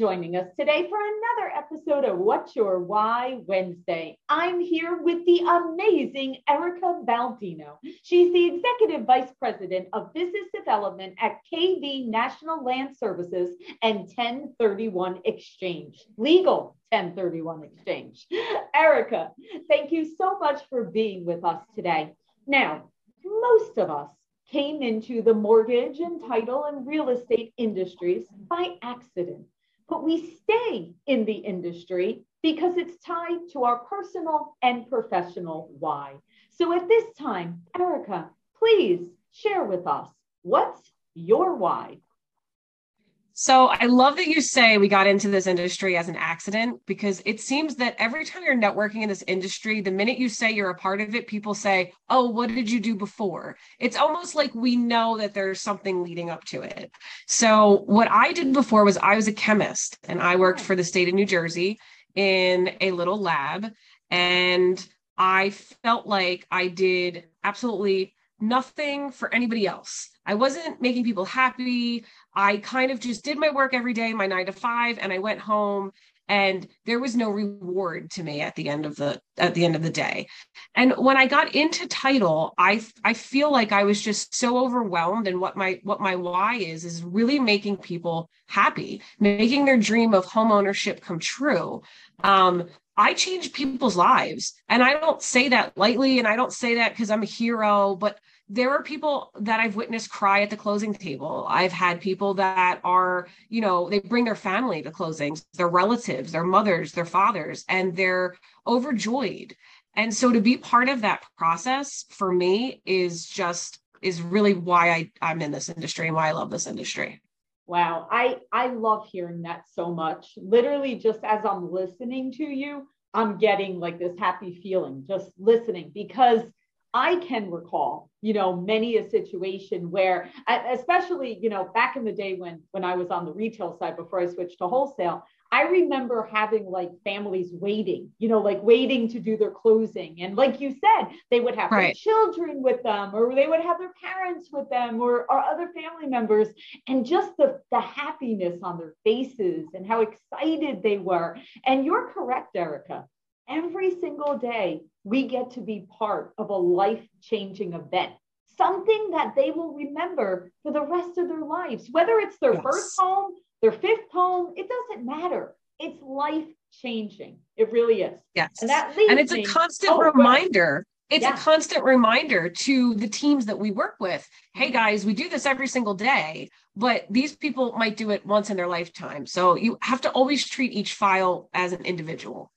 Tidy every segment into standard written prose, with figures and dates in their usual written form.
joining us today for another episode of What's Your Why Wednesday. I'm here with the amazing Erica Valdino. She's the Executive Vice President of Business Development at KB National Land Services and 1031 Exchange, legal 1031 Exchange. Erica, thank you so much for being with us today. Now, most of us came into the mortgage and title and real estate industries by accident, but we stay in the industry because it's tied to our personal and professional why. So at this time, Erica, please share with us, what's your why? So I love that you say we got into this industry as an accident, because it seems that every time you're networking in this industry, the minute you say you're a part of it, people say, oh, what did you do before? It's almost like we know that there's something leading up to it. So what I did before was I was a chemist, and I worked for the state of New Jersey in a little lab. And I felt like I did absolutely nothing for anybody else. I wasn't making people happy. I kind of just did my work every day, my 9 to 5, and I went home, and there was no reward to me at the end of the day. And when I got into title, I feel like I was just so overwhelmed, and what my why is really making people happy, making their dream of home ownership come true. I change people's lives, and I don't say that lightly, and I don't say that because I'm a hero, but there are people that I've witnessed cry at the closing table. I've had people that are, you know, they bring their family to closings, their relatives, their mothers, their fathers, and they're overjoyed. And so to be part of that process for me is really why I'm in this industry and why I love this industry. Wow. I love hearing that so much. Literally, just as I'm listening to you, I'm getting like this happy feeling just listening, because I can recall, you know, many a situation where, especially, you know, back in the day when I was on the retail side before I switched to wholesale, I remember having like families waiting, you know, like waiting to do their closing. And like you said, they would have their children with them, or they would have their parents with them, or other family members. And just the happiness on their faces and how excited they were. And you're correct, Erica. Every single day, we get to be part of a life-changing event, something that they will remember for the rest of their lives, whether it's their first home, their fifth home, it doesn't matter. It's life-changing. It really is. Yes. And that leads and it's me, a constant reminder. It's a constant reminder to the teams that we work with. Hey guys, we do this every single day, but these people might do it once in their lifetime. So you have to always treat each file as an individual.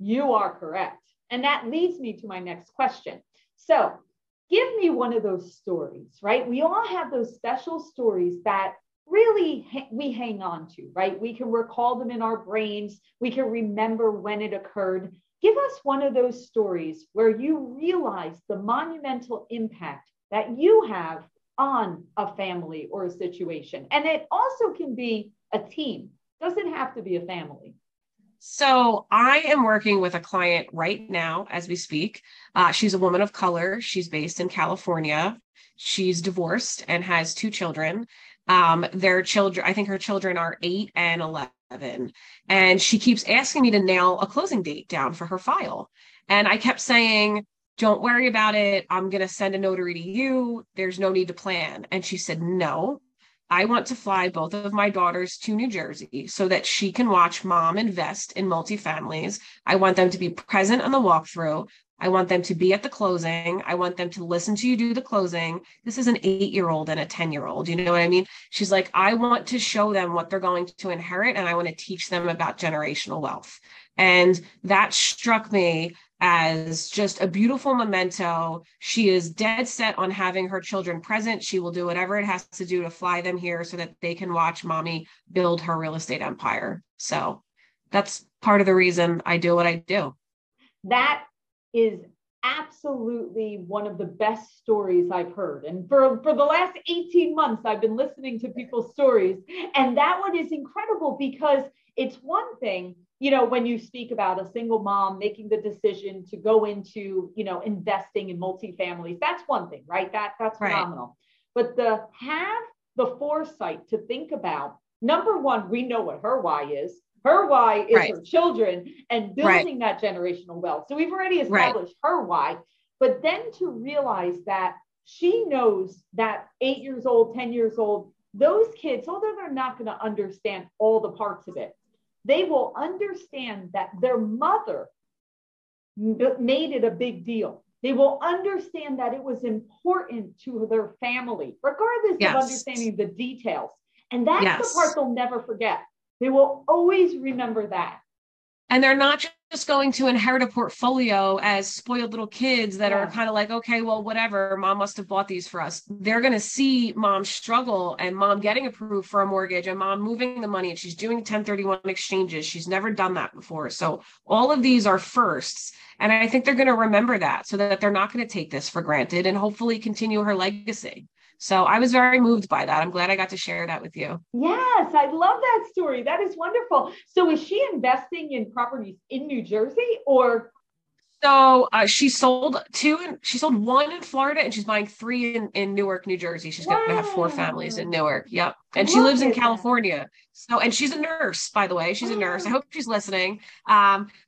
You are correct. And that leads me to my next question. So give me one of those stories, right? We all have those special stories that really we hang on to, right? We can recall them in our brains. We can remember when it occurred. Give us one of those stories where you realize the monumental impact that you have on a family or a situation. And it also can be a team. It doesn't have to be a family. So I am working with a client right now as we speak. She's a woman of color. She's based in California. She's divorced and has 2 children. Their children, I think her children are 8 and 11. And she keeps asking me to nail a closing date down for her file. And I kept saying, don't worry about it. I'm going to send a notary to you. There's no need to plan. And she said, no. I want to fly both of my daughters to New Jersey so that she can watch mom invest in multifamilies. I want them to be present on the walkthrough. I want them to be at the closing. I want them to listen to you do the closing. This is an 8-year-old and a 10-year-old. You know what I mean? She's like, I want to show them what they're going to inherit, and I want to teach them about generational wealth. And that struck me as just a beautiful memento. She is dead set on having her children present. She will do whatever it has to do to fly them here so that they can watch mommy build her real estate empire. So that's part of the reason I do what I do. That is absolutely one of the best stories I've heard. And for the last 18 months, I've been listening to people's stories. And that one is incredible, because it's one thing, you know, when you speak about a single mom making the decision to go into, you know, investing in multifamilies, that's one thing, right? That's phenomenal. But the foresight to think about number one, we know what her why is. Her why is her children and building that generational wealth. So we've already established her why, but then to realize that she knows that 8 years old, 10 years old, those kids, although they're not going to understand all the parts of it, they will understand that their mother made it a big deal. They will understand that it was important to their family, regardless of understanding the details. And that's the part they'll never forget. They will always remember that. And they're not just going to inherit a portfolio as spoiled little kids that are kind of like, okay, well, whatever, mom must have bought these for us. They're going to see mom struggle and mom getting approved for a mortgage and mom moving the money and she's doing 1031 exchanges. She's never done that before. So all of these are firsts. And I think they're going to remember that so that they're not going to take this for granted and hopefully continue her legacy. So I was very moved by that. I'm glad I got to share that with you. Yes, I love that story. That is wonderful. So is she investing in properties in New Jersey or? So she sold one in Florida and she's buying three in Newark, New Jersey. She's going to have four families in Newark. Yep. And she lives in California. So, and she's a nurse, by the way, she's a nurse. I hope she's listening.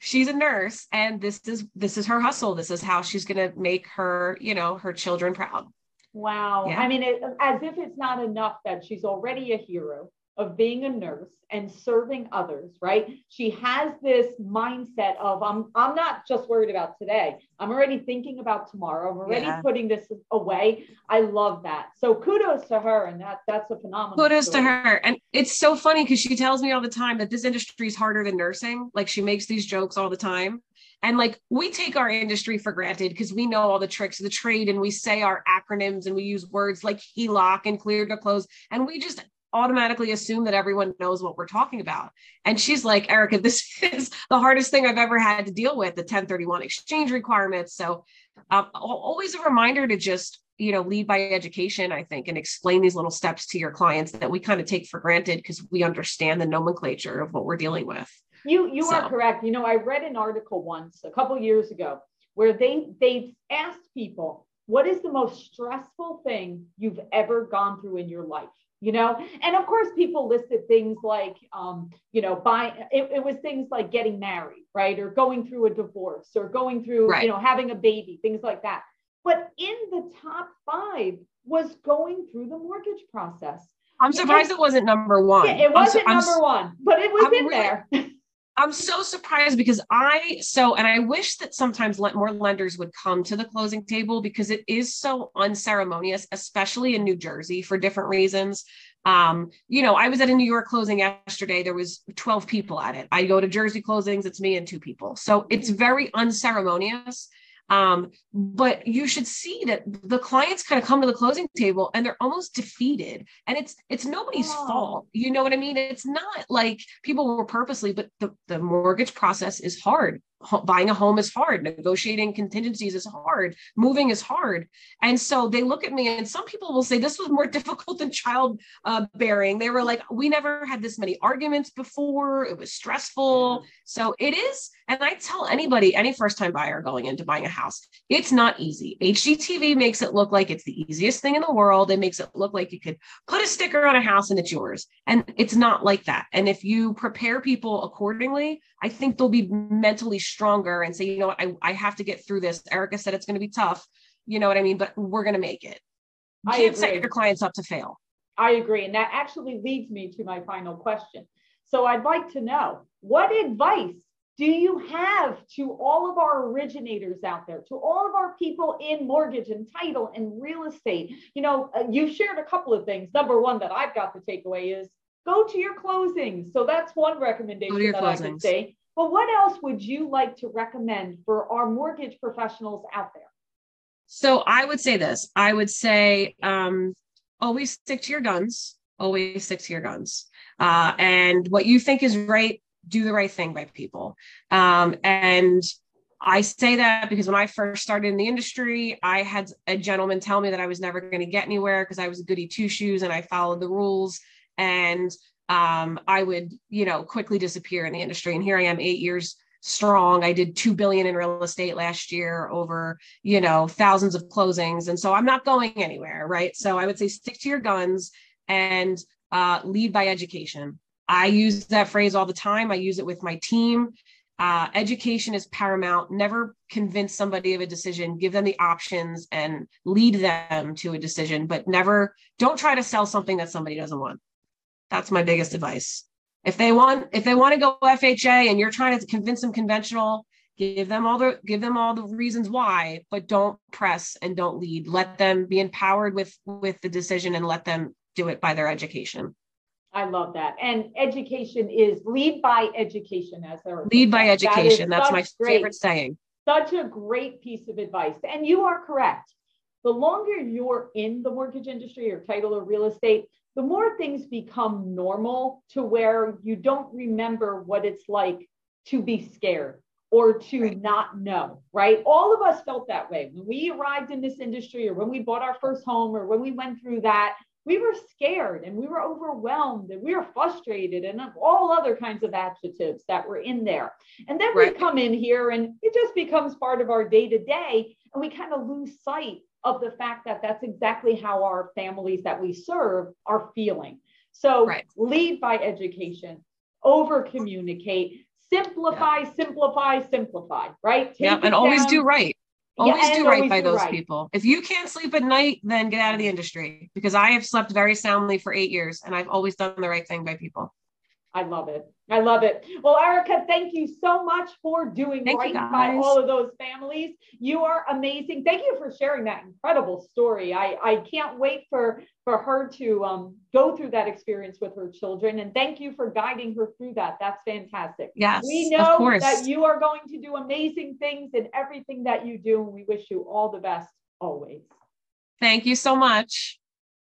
She's a nurse and this is her hustle. This is how she's going to make her, her children proud. Wow. Yeah. I mean, as if it's not enough that she's already a hero of being a nurse and serving others, right? She has this mindset of, I'm not just worried about today. I'm already thinking about tomorrow. I'm already putting this away. I love that. So kudos to her. And that's a phenomenal story. To her. And it's so funny because she tells me all the time that this industry is harder than nursing. Like she makes these jokes all the time. And like, we take our industry for granted because we know all the tricks of the trade and we say our acronyms and we use words like HELOC and clear to close. And we just automatically assume that everyone knows what we're talking about. And she's like, Erica, this is the hardest thing I've ever had to deal with, the 1031 exchange requirements. So always a reminder to just, lead by education, I think, and explain these little steps to your clients that we kind of take for granted because we understand the nomenclature of what we're dealing with. You are correct. I read an article once a couple years ago where they asked people, what is the most stressful thing you've ever gone through in your life? And of course people listed things like, it was things like getting married, right? Or going through a divorce or going through, having a baby, things like that. But in the top 5 was going through the mortgage process. I'm surprised it wasn't number one. Yeah, it wasn't number one, but it was there. I'm so surprised because I wish that sometimes more lenders would come to the closing table because it is so unceremonious, especially in New Jersey for different reasons. I was at a New York closing yesterday. There was 12 people at it. I go to Jersey closings. It's me and 2 people. So it's very unceremonious. But you should see that the clients kind of come to the closing table and they're almost defeated and it's nobody's fault. You know what I mean? It's not like people were purposely, but the mortgage process is hard. Buying a home is hard. Negotiating contingencies is hard. Moving is hard. And so they look at me and some people will say, this was more difficult than child bearing. They were like, we never had this many arguments before. It was stressful. So it is. And I tell anybody, any first time buyer going into buying a house, it's not easy. HGTV makes it look like it's the easiest thing in the world. It makes it look like you could put a sticker on a house and it's yours. And it's not like that. And if you prepare people accordingly, I think they'll be mentally stronger and say, I have to get through this. Erica said it's going to be tough. You know what I mean? But we're going to make it. You can't set your clients up to fail. I agree. And that actually leads me to my final question. So I'd like to know, what advice do you have to all of our originators out there, to all of our people in mortgage and title and real estate? You shared a couple of things. Number one that I've got the takeaway is go to your closings. So that's one recommendation that I can say. But what else would you like to recommend for our mortgage professionals out there? So I would say this. I would say always stick to your guns. Always stick to your guns. And what you think is right, do the right thing by people. And I say that because when I first started in the industry, I had a gentleman tell me that I was never going to get anywhere because I was a goody two-shoes and I followed the rules. And I would, quickly disappear in the industry. And here I am 8 years strong. I did $2 billion in real estate last year over, thousands of closings. And so I'm not going anywhere. Right. So I would say stick to your guns and Lead by education. I use that phrase all the time. I use it with my team. Education is paramount. Never convince somebody of a decision, give them the options and lead them to a decision, but never, don't try to sell something that somebody doesn't want. That's my biggest advice. If they want to go FHA and you're trying to convince them conventional, give them all the reasons why, but don't press and don't lead. Let them be empowered with the decision and let them do it by their education. I love that. And education is lead by education. Lead by education. That's my favorite saying. Such a great piece of advice. And you are correct. The longer you're in the mortgage industry or title or real estate, the more things become normal to where you don't remember what it's like to be scared or to not know, right? All of us felt that way. When we arrived in this industry or when we bought our first home or when we went through that, we were scared and we were overwhelmed and we were frustrated and all other kinds of adjectives that were in there. And then we come in here and it just becomes part of our day to day. And we kind of lose sight of the fact that that's exactly how our families that we serve are feeling. So lead by education, over communicate, simplify, right? Always do right. Always do right by those people. If you can't sleep at night, then get out of the industry, because I have slept very soundly for 8 years and I've always done the right thing by people. I love it. I love it. Well, Erica, thank you so much for doing right by all of those families. You are amazing. Thank you for sharing that incredible story. I can't wait for her to go through that experience with her children. And thank you for guiding her through that. That's fantastic. Yes, we know that you are going to do amazing things in everything that you do. And we wish you all the best always. Thank you so much.